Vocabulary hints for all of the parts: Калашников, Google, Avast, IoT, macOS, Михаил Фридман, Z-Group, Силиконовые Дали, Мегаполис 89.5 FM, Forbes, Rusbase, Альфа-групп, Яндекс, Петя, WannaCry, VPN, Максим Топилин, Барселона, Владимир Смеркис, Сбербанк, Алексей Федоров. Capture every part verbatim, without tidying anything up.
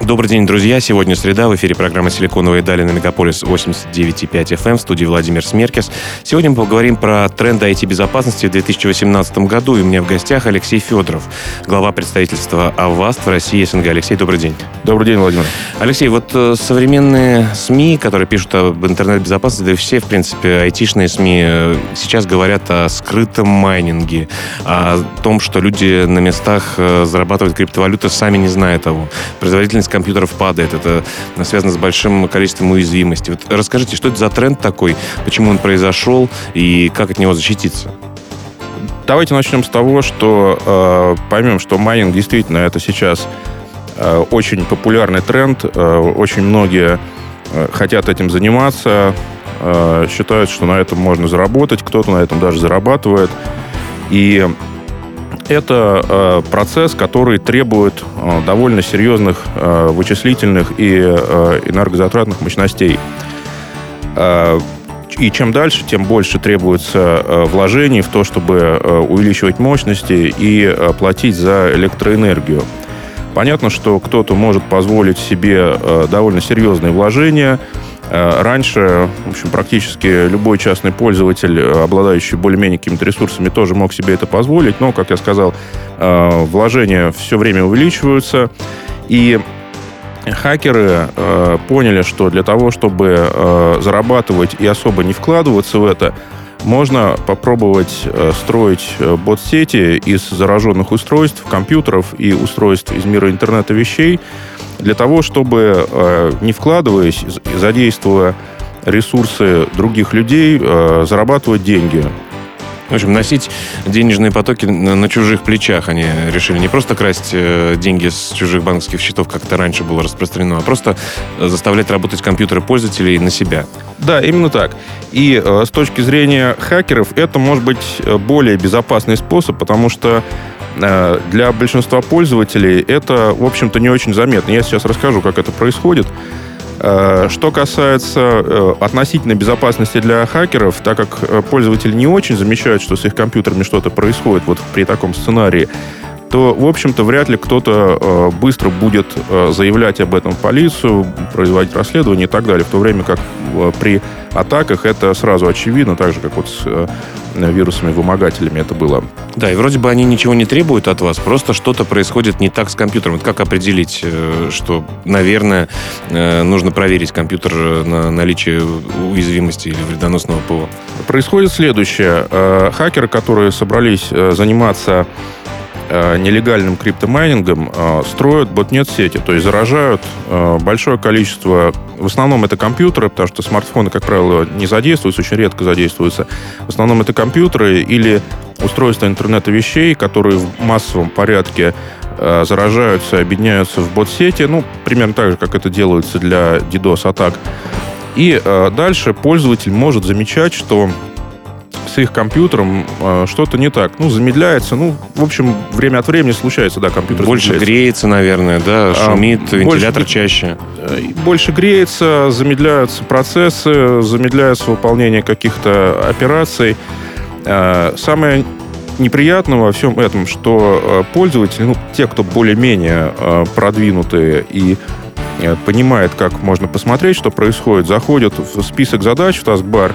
Добрый день, друзья. Сегодня среда. В эфире программа «Силиконовые дали» на Мегаполис восемьдесят девять и пять эф эм. В студии Владимир Смеркис. Сегодня мы поговорим про тренды ай ти-безопасности в две тысячи восемнадцатом году. И у меня в гостях Алексей Федоров, глава представительства Avast в России и СНГ. Алексей, добрый день. Добрый день, Владимир. Алексей, вот современные СМИ, которые пишут об интернет-безопасности, да и все, в принципе, айтишные СМИ, сейчас говорят о скрытом майнинге, о том, что люди на местах зарабатывают криптовалюты, сами не зная того. Производительность компьютеров падает. Это связано с большим количеством уязвимостей. Вот расскажите, что это за тренд такой, почему он произошел и как от него защититься? Давайте начнем с того, что э, поймем, что майнинг действительно это сейчас э, очень популярный тренд. Э, очень многие э, хотят этим заниматься, э, считают, что на этом можно заработать, кто-то на этом даже зарабатывает. И это э, процесс, который требует э, довольно серьезных э, вычислительных и э, энергозатратных мощностей. Э, и чем дальше, тем больше требуется э, вложений в то, чтобы э, увеличивать мощности и э, платить за электроэнергию. Понятно, что кто-то может позволить себе э, довольно серьезные вложения. Э, раньше, в общем, практически любой частный пользователь, обладающий более-менее какими-то ресурсами, тоже мог себе это позволить. Но, как я сказал, э, вложения все время увеличиваются. И хакеры э, поняли, что для того, чтобы э, зарабатывать и особо не вкладываться в это, можно попробовать строить бот-сети из зараженных устройств, компьютеров и устройств из мира интернета вещей для того, чтобы, не вкладываясь, задействуя ресурсы других людей, зарабатывать деньги. В общем, носить денежные потоки на чужих плечах. Они решили не просто красть деньги с чужих банковских счетов, как это раньше было распространено, а просто заставлять работать компьютеры пользователей на себя. Да, именно так. И э, с точки зрения хакеров это может быть более безопасный способ, потому что э, для большинства пользователей это, в общем-то, не очень заметно. Я сейчас расскажу, как это происходит. Что касается относительной безопасности для хакеров, так как пользователи не очень замечают, что с их компьютерами что-то происходит вот при таком сценарии, то, в общем-то, вряд ли кто-то быстро будет заявлять об этом в полицию, производить расследование и так далее. В то время как при атаках это сразу очевидно, так же, как вот с вирусами-вымогателями это было. Да, и вроде бы они ничего не требуют от вас, просто что-то происходит не так с компьютером. Вот как определить, что, наверное, нужно проверить компьютер на наличие уязвимости или вредоносного ПО? Происходит следующее. Хакеры, которые собрались заниматься нелегальным криптомайнингом, строят ботнет-сети, то есть заражают большое количество, в основном это компьютеры, потому что смартфоны, как правило, не задействуются, очень редко задействуются. В основном это компьютеры или устройства интернета вещей, которые в массовом порядке заражаются, объединяются в бот-сети, ну, примерно так же, как это делается для DDoS-атак. И дальше пользователь может замечать, что с их компьютером э, что-то не так. Ну, замедляется. Ну, в общем, время от времени случается, да, компьютер больше замедляется. Греется, наверное, да, шумит, а, вентилятор больше, чаще. Больше греется, замедляются процессы, замедляется выполнение каких-то операций. Э, самое неприятное во всем этом, что пользователи, ну, те, кто более-менее э, продвинутые и э, понимает, как можно посмотреть, что происходит, заходят в список задач в таскбар,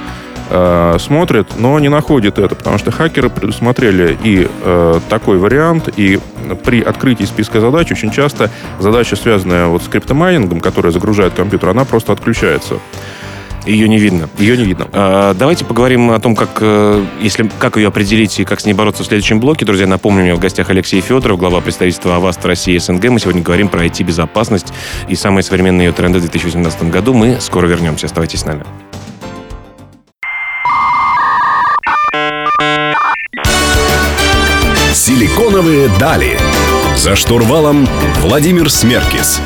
смотрят, но не находят это, потому что хакеры предусмотрели и э, такой вариант, и при открытии списка задач очень часто задача, связанная вот с криптомайнингом, которая загружает компьютер, она просто отключается. Ее не видно. Ее не видно. А, давайте поговорим о том, как, если, как ее определить и как с ней бороться в следующем блоке. Друзья, напомню, у меня в гостях Алексей Федоров, глава представительства Avast в России и СНГ. Мы сегодня говорим про ай ти-безопасность и самые современные ее тренды в две тысячи восемнадцатом году. Мы скоро вернемся. Оставайтесь с нами. Силиконовые дали. За штурвалом Владимир Смеркис.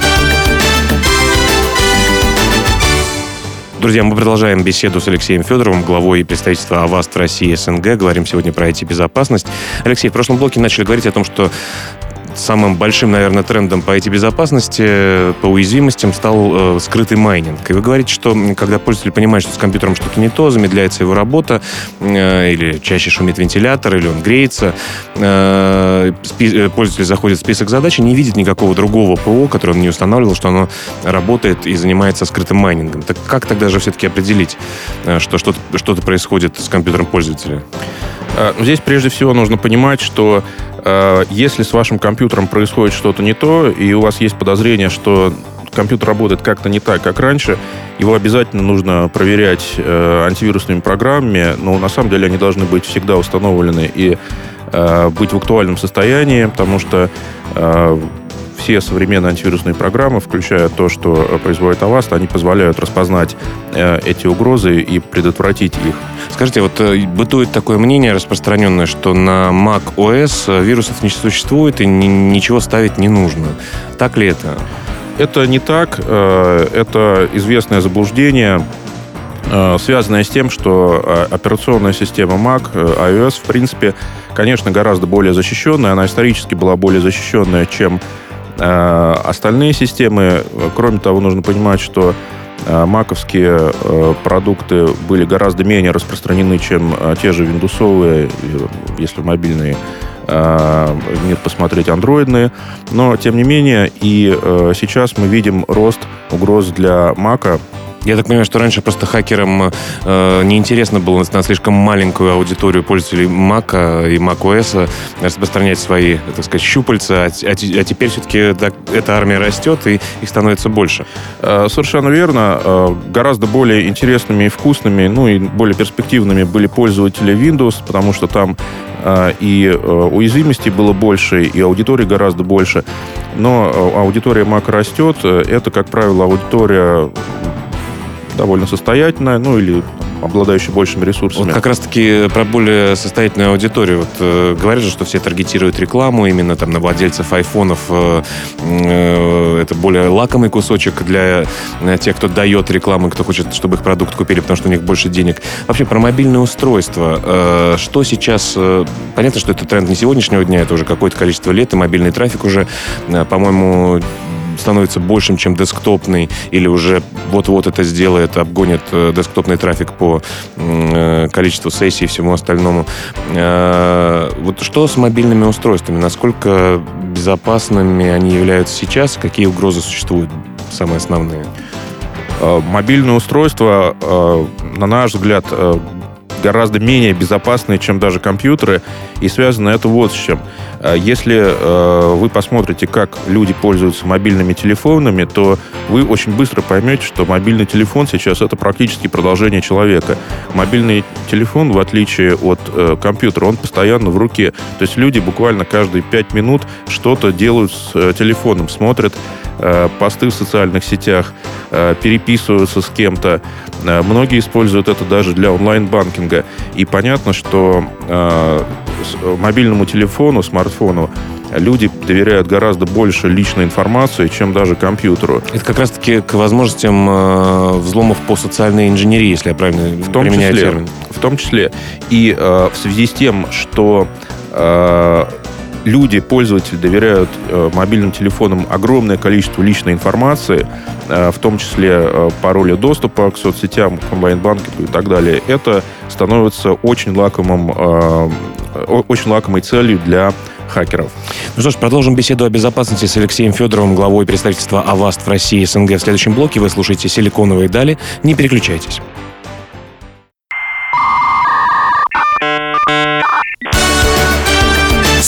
Друзья, мы продолжаем беседу с Алексеем Федоровым, главой представительства Avast в России и СНГ. Говорим сегодня про ай ти-безопасность. Алексей, в прошлом блоке начали говорить о том, что самым большим, наверное, трендом по ай ти-безопасности, по уязвимостям стал э, скрытый майнинг. И вы говорите, что когда пользователь понимает, что с компьютером что-то не то, замедляется его работа, э, или чаще шумит вентилятор, или он греется, э, спи- пользователь заходит в список задач и не видит никакого другого ПО, которое он не устанавливал, что оно работает и занимается скрытым майнингом. Так как тогда же все-таки определить, э, что что-то, что-то происходит с компьютером пользователя? Здесь прежде всего нужно понимать, что э, если с вашим компьютером происходит что-то не то, и у вас есть подозрение, что компьютер работает как-то не так, как раньше, его обязательно нужно проверять э, антивирусными программами, но на самом деле они должны быть всегда установлены и э, быть в актуальном состоянии, потому что э, все современные антивирусные программы, включая то, что производит Avast, они позволяют распознать э, эти угрозы и предотвратить их. Скажите, вот э, бытует такое мнение распространенное, что на macOS вирусов не существует и ни, ничего ставить не нужно. Так ли это? Это не так. Э, это известное заблуждение, э, связанное с тем, что операционная система Mac, iOS, в принципе, конечно, гораздо более защищенная. Она исторически была более защищенная, чем остальные системы. Кроме того, нужно понимать, что маковские продукты были гораздо менее распространены, чем те же виндовсовые, если мобильные, нет, посмотреть андроидные. Но, тем не менее, и сейчас мы видим рост угроз для мака. Я так понимаю, что раньше просто хакерам э, неинтересно было на слишком маленькую аудиторию пользователей Mac и macOS распространять свои, так сказать, щупальца, а, а, а теперь все-таки так, эта армия растет, и их становится больше. Э, совершенно верно. Э, гораздо более интересными и вкусными, ну и более перспективными были пользователи Windows, потому что там э, и э, уязвимостей было больше, и аудитории гораздо больше. Но э, аудитория Mac растет. Э, это, как правило, аудитория довольно состоятельная, ну или обладающая большими ресурсами. Вот как раз-таки про более состоятельную аудиторию. Вот, э, говорят же, что все таргетируют рекламу именно там на владельцев айфонов. Э, э, это более лакомый кусочек для тех, кто дает рекламу, кто хочет, чтобы их продукт купили, потому что у них больше денег. Вообще, про мобильное устройство. Э, что сейчас... Э, понятно, что это тренд не сегодняшнего дня, это уже какое-то количество лет, и мобильный трафик уже, э, по-моему, становится большим, чем десктопный, или уже вот-вот это сделает, обгонит десктопный трафик по количеству сессий и всему остальному. Вот что с мобильными устройствами? Насколько безопасными они являются сейчас? Какие угрозы существуют, самые основные? Мобильные устройства, на наш взгляд, гораздо менее безопасные, чем даже компьютеры. И связано это вот с чем. Если э, вы посмотрите, как люди пользуются мобильными телефонами, то вы очень быстро поймете, что мобильный телефон сейчас — это практически продолжение человека. Мобильный телефон, в отличие от э, компьютера, он постоянно в руке. То есть люди буквально каждые пять минут что-то делают с э, телефоном, смотрят э, посты в социальных сетях, э, переписываются с кем-то. Э, многие используют это даже для онлайн-банкинга. И понятно, что э, мобильному телефону, смартфону люди доверяют гораздо больше личной информации, чем даже компьютеру. Это как раз-таки к возможностям э, взломов по социальной инженерии, если я правильно в том применяю числе, термин. В том числе. И э, в связи с тем, что э, люди, пользователи доверяют э, мобильным телефонам огромное количество личной информации, э, в том числе э, пароли доступа к соцсетям, к онлайн-банкингу и так далее, это становится очень лакомым э, очень лакомой целью для хакеров. Ну что ж, продолжим беседу о безопасности с Алексеем Федоровым, главой представительства Avast в России и СНГ. В следующем блоке вы слушаете «Силиконовые дали». Не переключайтесь.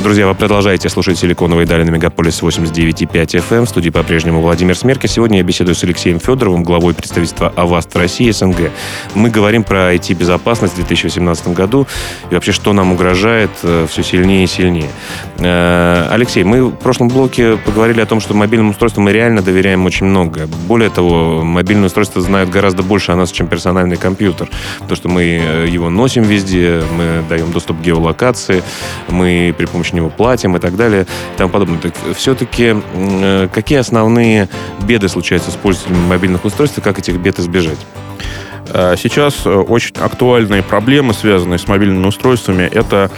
Друзья, вы продолжаете слушать «Силиконовые дали» на Мегаполис восемьдесят девять и пять эф эм. В студии по-прежнему Владимир Смеркис. Сегодня я беседую с Алексеем Федоровым, главой представительства Avast России и СНГ. Мы говорим про ай ти-безопасность в две тысячи восемнадцатом году и вообще, что нам угрожает все сильнее и сильнее. Алексей, мы в прошлом блоке поговорили о том, что мобильным устройствам мы реально доверяем очень много. Более того, мобильные устройства знают гораздо больше о нас, чем персональный компьютер. То, что мы его носим везде, мы даем доступ к геолокации, мы при помощи него платим и так далее и тому подобное. Так, все-таки э, какие основные беды случаются с пользователями мобильных устройств и как этих бед избежать? Сейчас очень актуальные проблемы, связанные с мобильными устройствами, это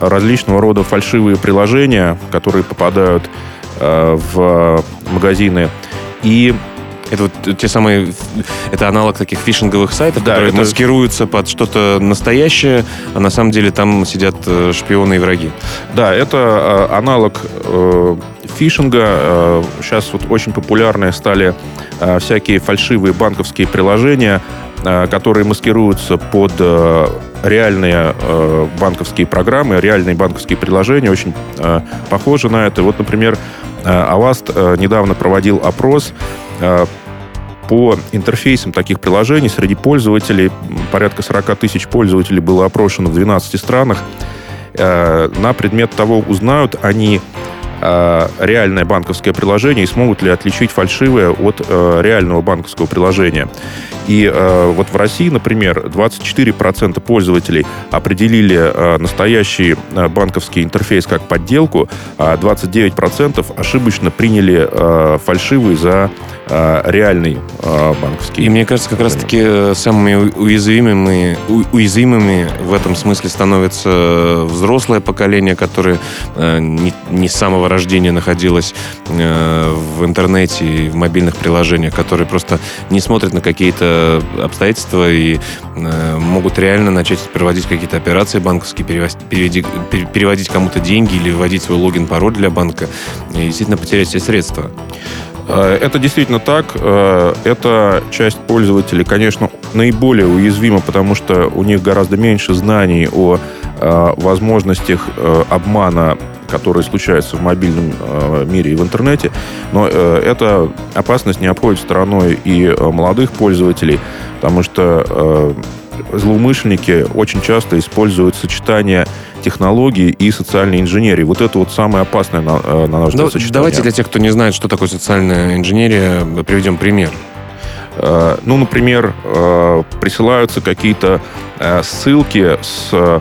различного рода фальшивые приложения, которые попадают в магазины. И это вот те самые, это аналог таких фишинговых сайтов, да, которые это... маскируются под что-то настоящее, а на самом деле там сидят шпионы и враги. Да, это аналог фишинга. Сейчас вот очень популярные стали всякие фальшивые банковские приложения, которые маскируются под реальные банковские программы, реальные банковские приложения, очень похожи на это. Вот, например, Avast недавно проводил опрос по интерфейсам таких приложений среди пользователей. Порядка сорок тысяч пользователей было опрошено в двенадцати странах. На предмет того, узнают они реальное банковское приложение и смогут ли отличить фальшивое от реального банковского приложения. И вот в России, например, двадцать четыре процента пользователей определили настоящий банковский интерфейс как подделку, а двадцать девять процентов ошибочно приняли фальшивый за реальный банковский. И мне кажется, как раз-таки самыми уязвимыми, уязвимыми в этом смысле становится взрослое поколение, которое не, не с самого рождения находилось в интернете и в мобильных приложениях, которые просто не смотрят на какие-то обстоятельства и могут реально начать проводить какие-то операции банковские, переводить, переводить кому-то деньги или вводить свой логин, пароль для банка и действительно потерять все средства. Это действительно так. Эта часть пользователей, конечно, наиболее уязвима, потому что у них гораздо меньше знаний о возможностях обмана, которые случаются в мобильном мире и в интернете. Но эта опасность не обходит стороной и молодых пользователей, потому что злоумышленники очень часто используют сочетание технологии и социальной инженерии. Вот это вот самое опасное, на, на наш взгляд, сочетание. Давайте для тех, кто не знает, что такое социальная инженерия, приведем пример. Ну, например, присылаются какие-то ссылки с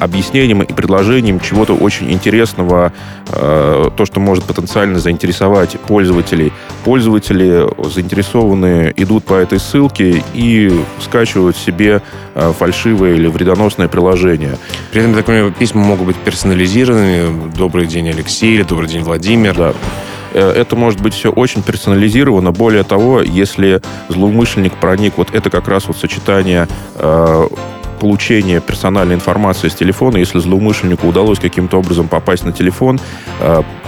объяснением и предложением чего-то очень интересного, то, что может потенциально заинтересовать пользователей. Пользователи заинтересованные идут по этой ссылке и скачивают себе фальшивое или вредоносное приложение. При этом, так понимаю, письма могут быть персонализированы. «Добрый день, Алексей», или «Добрый день, Владимир». Да. Это может быть все очень персонализировано. Более того, если злоумышленник проник, вот это как раз вот сочетание получение персональной информации с телефона, если злоумышленнику удалось каким-то образом попасть на телефон,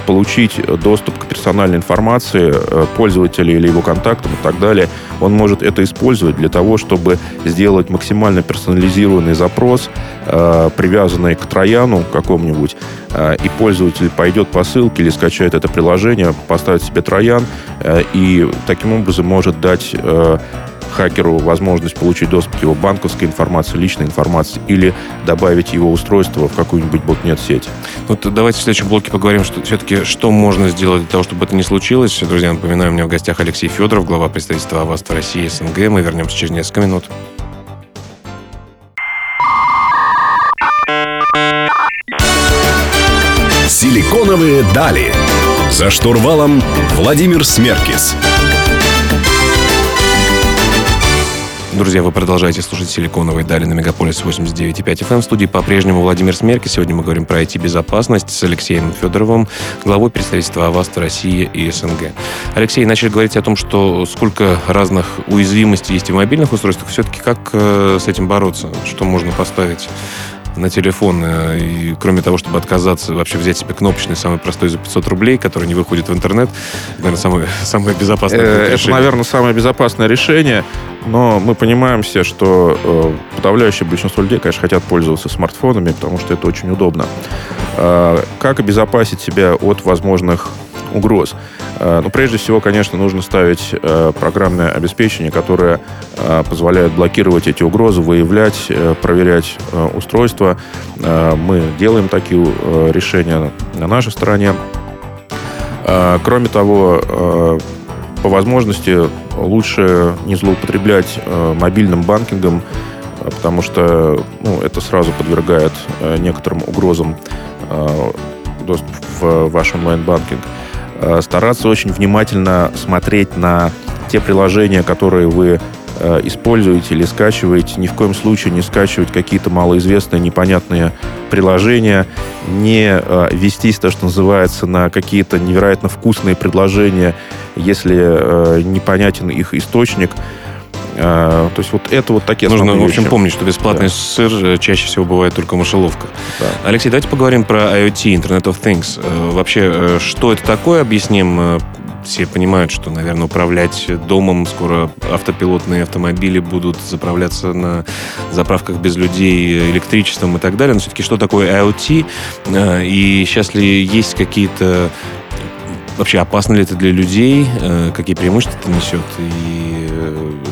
получить доступ к персональной информации пользователя или его контактам и так далее, он может это использовать для того, чтобы сделать максимально персонализированный запрос, привязанный к трояну какому-нибудь, и пользователь пойдет по ссылке или скачает это приложение, поставит себе троян, и таким образом может дать хакеру возможность получить доступ к его банковской информации, личной информации или добавить его устройство в какую-нибудь ботнет-сеть. Вот давайте в следующем блоке поговорим, что все-таки что можно сделать для того, чтобы это не случилось. Друзья, напоминаю, у меня в гостях Алексей Федоров, глава представительства Avast в России и СНГ. Мы вернемся через несколько минут. Силиконовые дали. За штурвалом Владимир Смеркис. Друзья, вы продолжаете слушать «Силиконовые дали» на Мегаполис восемьдесят девять и пять эф эм. В студии по-прежнему Владимир Смеркис. Сегодня мы говорим про ай ти-безопасность с Алексеем Федоровым, главой представительства Avast России и СНГ. Алексей, начали говорить о том, что сколько разных уязвимостей есть в мобильных устройствах. Все-таки как с этим бороться? Что можно поставить на телефон, и кроме того, чтобы отказаться, вообще взять себе кнопочный, самый простой за пятьсот рублей, который не выходит в интернет, наверное, самое, самое безопасное решение. Это, наверное, самое безопасное решение, но мы понимаем все, что подавляющее большинство людей, конечно, хотят пользоваться смартфонами, потому что это очень удобно. Как обезопасить себя от возможных угроз? Но прежде всего, конечно, нужно ставить программное обеспечение, которое позволяет блокировать эти угрозы, выявлять, проверять устройства. Мы делаем такие решения на нашей стороне. Кроме того, по возможности лучше не злоупотреблять мобильным банкингом, потому что ну, это сразу подвергает некоторым угрозам доступ в ваш онлайн-банкинг. Стараться очень внимательно смотреть на те приложения, которые вы используете или скачиваете, ни в коем случае не скачивать какие-то малоизвестные, непонятные приложения, не вестись, то, что называется, на какие-то невероятно вкусные предложения, если непонятен их источник. То есть вот это вот такие основные вещи. Нужно, в общем, помнить, что бесплатный да. сыр чаще всего бывает только мышеловка. Да. Алексей, давайте поговорим про IoT, Internet of Things. Вообще, что это такое, объясним. Все понимают, что, наверное, управлять домом скоро автопилотные автомобили будут заправляться на заправках без людей электричеством и так далее. Но все-таки что такое IoT? И сейчас ли есть какие-то... Вообще, опасно ли это для людей? Какие преимущества это несет? И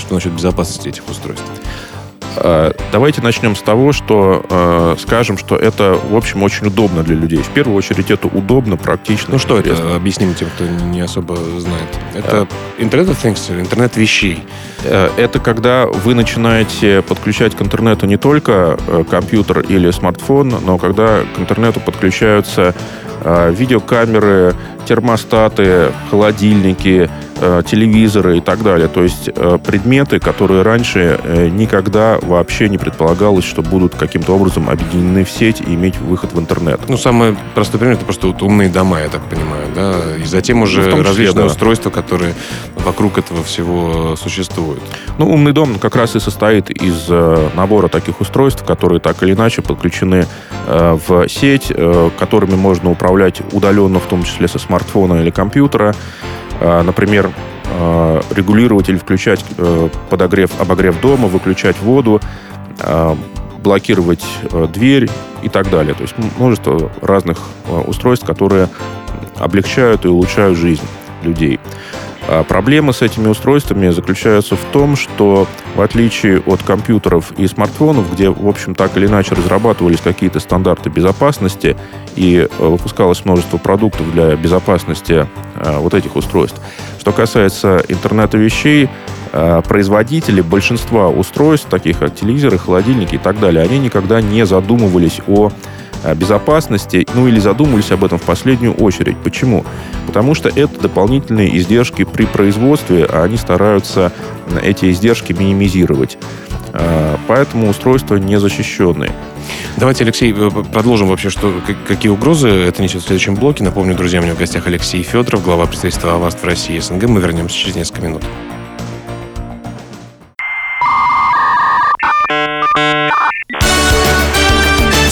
что насчет безопасности этих устройств? Давайте начнем с того, что скажем, что это, в общем, очень удобно для людей. В первую очередь, это удобно, практично. Ну, что интересно. Это? Объясним тем, кто не особо знает. Это Internet of Things, интернет вещей. Это когда вы начинаете подключать к интернету не только компьютер или смартфон, но когда к интернету подключаются видеокамеры, термостаты, холодильники, телевизоры и так далее. То есть предметы, которые раньше никогда вообще не предполагалось, что будут каким-то образом объединены в сеть и иметь выход в интернет. Ну, самый простой пример — это просто вот умные дома, я так понимаю, да? И затем уже ну, различные да. устройства, которые вокруг этого всего существуют. Ну, умный дом как раз и состоит из набора таких устройств, которые так или иначе подключены в сеть, которыми можно управлять удаленно, в том числе со смартфона или компьютера. Например, регулировать или включать подогрев, обогрев дома, выключать воду, блокировать дверь и так далее. То есть множество разных устройств, которые облегчают и улучшают жизнь людей. Проблема с этими устройствами заключается в том, что в отличие от компьютеров и смартфонов, где, в общем, так или иначе разрабатывались какие-то стандарты безопасности и выпускалось множество продуктов для безопасности вот этих устройств, что касается интернета вещей, производители большинства устройств, таких как телевизоры, холодильники и так далее, они никогда не задумывались о безопасности, ну или задумались об этом в последнюю очередь. Почему? Потому что это дополнительные издержки при производстве, а они стараются эти издержки минимизировать. Поэтому устройства незащищенные. Давайте, Алексей, продолжим вообще, что, какие угрозы это несет в следующем блоке. Напомню, друзья, у меня в гостях Алексей Федоров, глава представительства Avast в России и СНГ. Мы вернемся через несколько минут.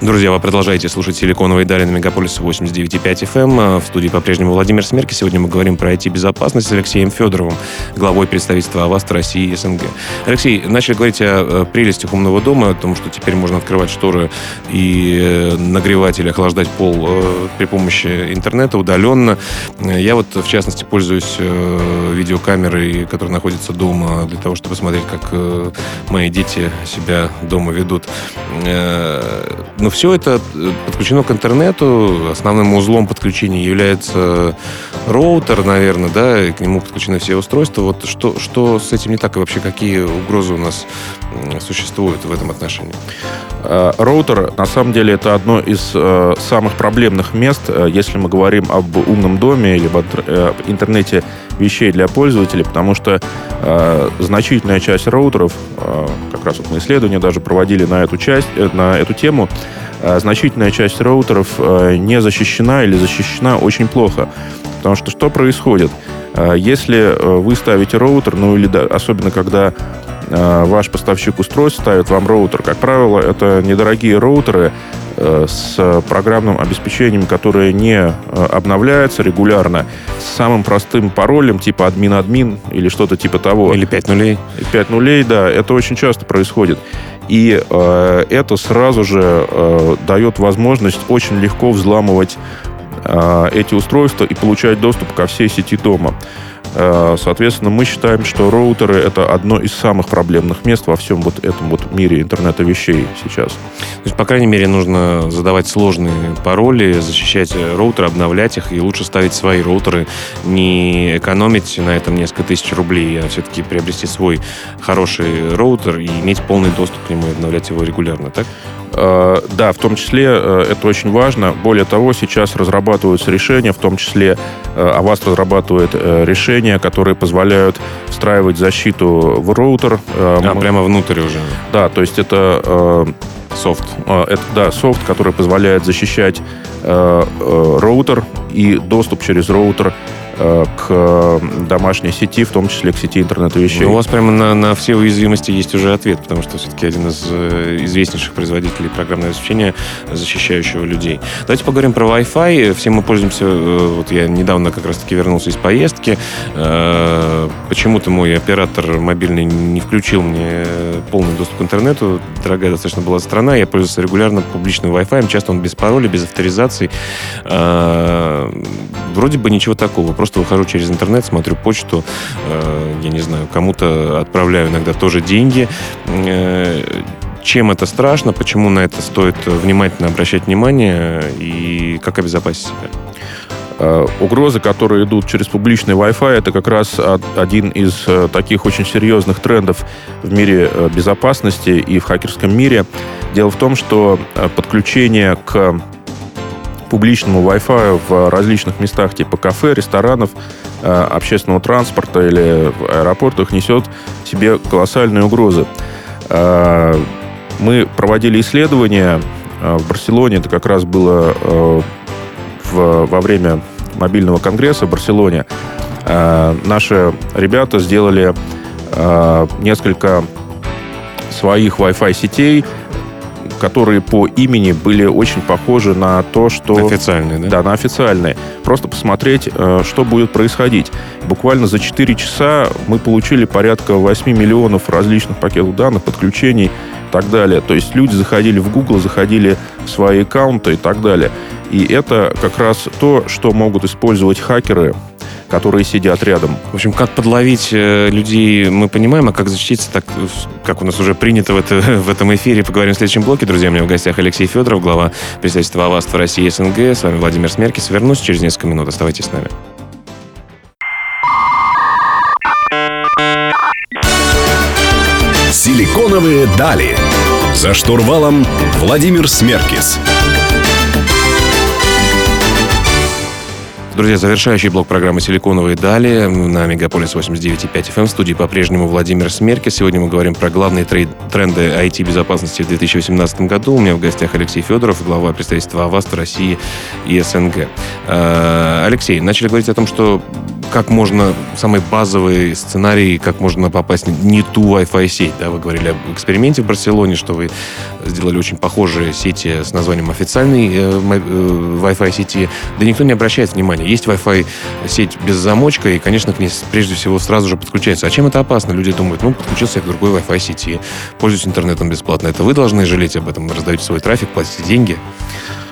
Друзья, вы продолжаете слушать «Силиконовые дали» на Мегаполису восемьдесят девять и пять эф эм. В студии по-прежнему Владимир Смеркис. Сегодня мы говорим про ай ти-безопасность с Алексеем Федоровым, главой представительства Avast России и СНГ. Алексей, начали говорить о прелестях умного дома, о том, что теперь можно открывать шторы и нагревать или охлаждать пол при помощи интернета удаленно. Я вот, в частности, пользуюсь видеокамерой, которая находится дома, для того, чтобы смотреть, как мои дети себя дома ведут. Но все это подключено к интернету. Основным узлом подключения является роутер, наверное, да, и к нему подключены все устройства. Вот что, что с этим не так и вообще какие угрозы у нас существуют в этом отношении? Роутер, на самом деле, это одно из самых проблемных мест, если мы говорим об умном доме или об интернете вещей для пользователей, потому что значительная часть роутеров, как раз вот мы исследования даже проводили на эту часть, на эту тему, значительная часть роутеров не защищена или защищена очень плохо. Потому что что происходит? Если вы ставите роутер, ну или да, особенно когда ваш поставщик устройств ставит вам роутер, как правило, это недорогие роутеры с программным обеспечением, которое не обновляется регулярно, с самым простым паролем, типа админ-админ или что-то типа того. Или пять нулей. пять нулей, да. Это очень часто происходит. И э, это сразу же э, дает возможность очень легко взламывать э, эти устройства и получать доступ ко всей сети дома. Э, соответственно, мы считаем, что роутеры — это одно из самых проблемных мест во всем вот этом вот мире интернета вещей сейчас. То есть, по крайней мере, нужно задавать сложные пароли, защищать роутеры, обновлять их, и лучше ставить свои роутеры, не экономить на этом несколько тысяч рублей, а все-таки приобрести свой хороший роутер и иметь полный доступ к нему и обновлять его регулярно, так? Да, в том числе это очень важно. Более того, сейчас разрабатываются решения, в том числе Avast разрабатывает решения, которые позволяют встраивать защиту в роутер. А, Мы... прямо внутрь уже. Да, то есть это... Софт. Это, да, софт, который позволяет защищать роутер и доступ через роутер к домашней сети, в том числе к сети интернета вещей. Но у вас прямо на, на все уязвимости есть уже ответ, потому что все-таки один из известнейших производителей программного обеспечения, защищающего людей. Давайте поговорим про Wi-Fi. Все мы пользуемся... Вот я недавно как раз-таки вернулся из поездки. Почему-то мой оператор мобильный не включил мне полный доступ к интернету. Дорогая достаточно была страна. Я пользуюсь регулярно публичным Wi-Fi. Часто он без пароля, без авторизации. Вроде бы ничего такого. Просто выхожу через интернет, смотрю почту, э, я не знаю, кому-то отправляю иногда тоже деньги. Э, чем это страшно, почему на это стоит внимательно обращать внимание и как обезопасить себя? Угрозы, которые идут через публичный Wi-Fi, это как раз один из таких очень серьезных трендов в мире безопасности и в хакерском мире. Дело в том, что подключение к публичному Wi-Fi в различных местах типа кафе, ресторанов, общественного транспорта или в аэропортах несет в себе колоссальные угрозы. Мы проводили исследования в Барселоне, это как раз было во время мобильного конгресса в Барселоне. Наши ребята сделали несколько своих Wi-Fi сетей, которые по имени были очень похожи на то, что... Официальные, да? Да, на официальные. Просто посмотреть, что будет происходить. Буквально за четыре часа мы получили порядка восемь миллионов различных пакетов данных, подключений и так далее. То есть люди заходили в Google, заходили в свои аккаунты и так далее. И это как раз то, что могут использовать хакеры, которые сидят рядом. В общем, как подловить людей, мы понимаем, а как защититься, так, как у нас уже принято в, это, в этом эфире, поговорим в следующем блоке. Друзья, у меня в гостях Алексей Федоров, глава представительства Avast в России и СНГ. С вами Владимир Смеркис. Вернусь через несколько минут. Оставайтесь с нами. Силиконовые дали. За штурвалом Владимир Смеркис. Друзья, завершающий блок программы «Силиконовые дали» на Мегаполис восемьдесят девять и пять эф эм. В студии по-прежнему Владимир Смеркис. Сегодня мы говорим про главные тренды ай ти-безопасности в две тысячи восемнадцатом году. У меня в гостях Алексей Федоров, глава представительства Avast в России и СНГ. Алексей, начали говорить о том, что как можно, самый базовый сценарий, как можно попасть в не ту Wi-Fi сеть. Да, вы говорили об эксперименте в Барселоне, что вы сделали очень похожие сети с названием официальной Wi-Fi сети. Да никто не обращает внимания. Есть Wi-Fi сеть без замочка, и, конечно, к ней прежде всего сразу же подключается. А чем это опасно? Люди думают, ну, подключился я к другой Wi-Fi сети, пользуюсь интернетом бесплатно. Это вы должны жалеть об этом, раздаете свой трафик, платите деньги.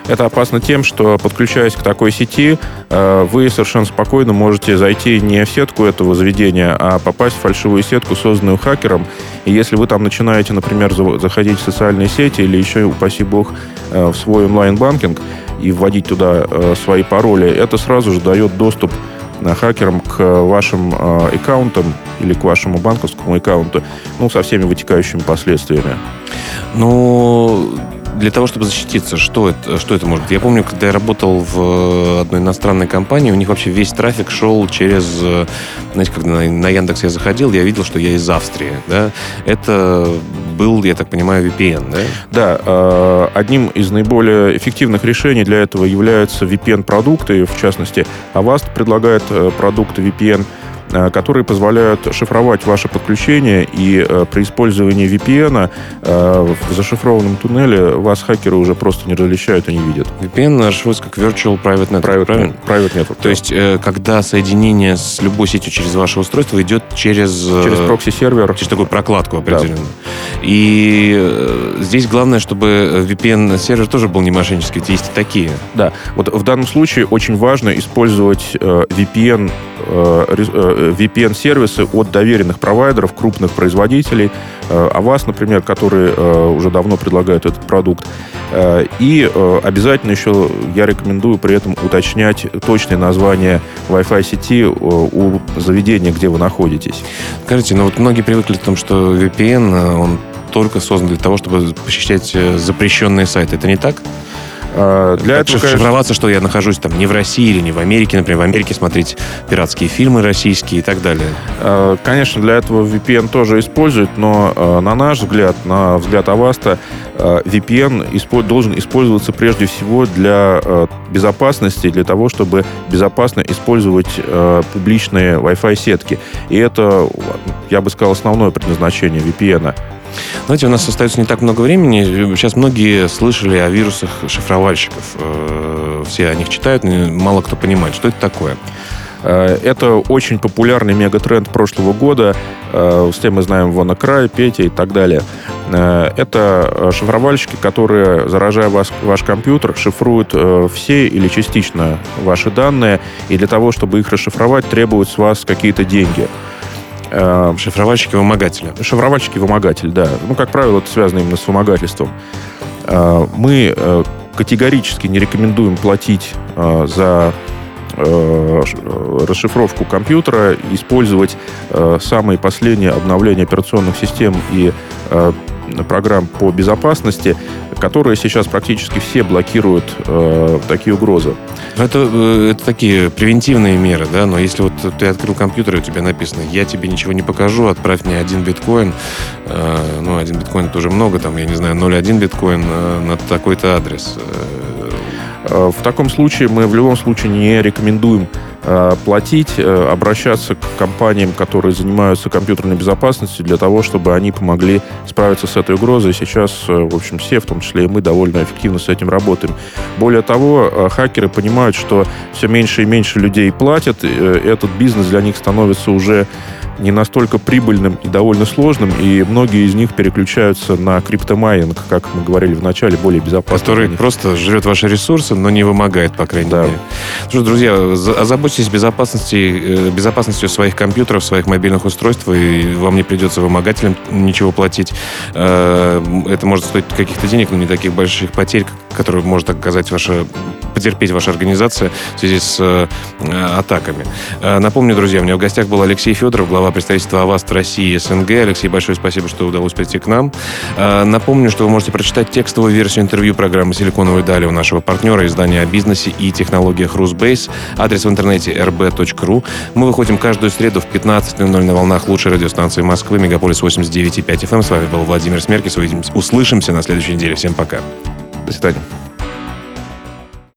Это опасно тем, что, подключаясь к такой сети, вы совершенно спокойно можете зайти не в сетку этого заведения, а попасть в фальшивую сетку, созданную хакером. И если вы там начинаете, например, заходить в социальные сети или еще, упаси бог, в свой онлайн-банкинг и вводить туда свои пароли, это сразу же дает доступ хакерам к вашим аккаунтам или к вашему банковскому аккаунту, ну, со всеми вытекающими последствиями. Ну... Но... Для того, чтобы защититься, что это, что это может быть? Я помню, когда я работал в одной иностранной компании, у них вообще весь трафик шел через... Знаете, когда на Яндекс я заходил, я видел, что я из Австрии. Да? Это был, я так понимаю, ви пи эн, да? Да. Одним из наиболее эффективных решений для этого являются ви пи эн-продукты. В частности, Avast предлагает продукты ви пи эн, которые позволяют шифровать ваше подключение, и э, при использовании ви пи эн э, в зашифрованном туннеле вас хакеры уже просто не различают и не видят. ви пи эн расшифровывается как Virtual Private Network. Private, Private, Private Network. То да. есть, э, когда соединение с любой сетью через ваше устройство идет через... Э, через прокси-сервер. Через такую прокладку определенную. Да. И э, здесь главное, чтобы ви пи эн-сервер тоже был не мошеннический. Есть и такие. Да. Вот в данном случае очень важно использовать э, ви пи эн э, ви пи эн-сервисы от доверенных провайдеров, крупных производителей, Avast, например, которые уже давно предлагают этот продукт. И обязательно еще я рекомендую при этом уточнять точное название Wi-Fi сети у заведения, где вы находитесь. Скажите, ну вот многие привыкли к тому, что ви пи эн, он только создан для того, чтобы посещать запрещенные сайты. Это не так? Для так этого, конечно... Шифроваться, что я нахожусь там не в России или не в Америке, например, в Америке смотреть пиратские фильмы российские и так далее. Конечно, для этого ви пи эн тоже используют, но на наш взгляд, на взгляд Аваста, ви пи эн должен использоваться прежде всего для безопасности, для того, чтобы безопасно использовать публичные Wi-Fi сетки. И это, я бы сказал, основное предназначение ви пи эн. Знаете, у нас остается не так много времени. Сейчас многие слышали о вирусах шифровальщиков. Все о них читают, мало кто понимает, что это такое. Это очень популярный мегатренд прошлого года. Все мы знаем WannaCry, Петя и так далее. Это шифровальщики, которые, заражая вас, ваш компьютер, шифруют все или частично ваши данные. И для того, чтобы их расшифровать, требуют с вас какие-то деньги. Шифровальщики-вымогатели. Шифровальщики-вымогатели, да. Ну, как правило, это связано именно с вымогательством. Мы категорически не рекомендуем платить за расшифровку компьютера, использовать самые последние обновления операционных систем и программ по безопасности, которые сейчас практически все блокируют э, такие угрозы. Это, это такие превентивные меры, да? Но если вот ты открыл компьютер, и у тебя написано: «Я тебе ничего не покажу, отправь мне один биткоин», э, ну, один биткоин это уже много, там, я не знаю, ноль целых одна десятая биткоин э, на такой-то адрес. Э, в таком случае мы в любом случае не рекомендуем платить, обращаться к компаниям, которые занимаются компьютерной безопасностью, для того, чтобы они помогли справиться с этой угрозой. Сейчас, в общем, все, в том числе и мы, довольно эффективно с этим работаем. Более того, хакеры понимают, что все меньше и меньше людей платят. Этот бизнес для них становится уже не настолько прибыльным и довольно сложным, и многие из них переключаются на криптомайнинг, как мы говорили в начале, более безопасный. Который просто жрет ваши ресурсы, но не вымогает, по крайней да. мере. Слушай, друзья, озаботьтесь безопасностью, безопасностью своих компьютеров, своих мобильных устройств, и вам не придется вымогателям ничего платить. Это может стоить каких-то денег, но не таких больших потерь, которые может оказать ваша, потерпеть ваша организация в связи с атаками. Напомню, друзья, у меня в гостях был Алексей Федоров, глава представительства Avast России и СНГ. Алексей, большое спасибо, что удалось прийти к нам. Напомню, что вы можете прочитать текстовую версию интервью программы «Силиконовые дали» у нашего партнера, издания о бизнесе и технологиях Rusbase. Адрес в интернете эр бэ точка ру. Мы выходим каждую среду в пятнадцать ноль ноль на волнах лучшей радиостанции Москвы, Мегаполис восемьдесят девять и пять эф эм. С вами был Владимир Смеркис. Увидимся, услышимся на следующей неделе. Всем пока. До свидания.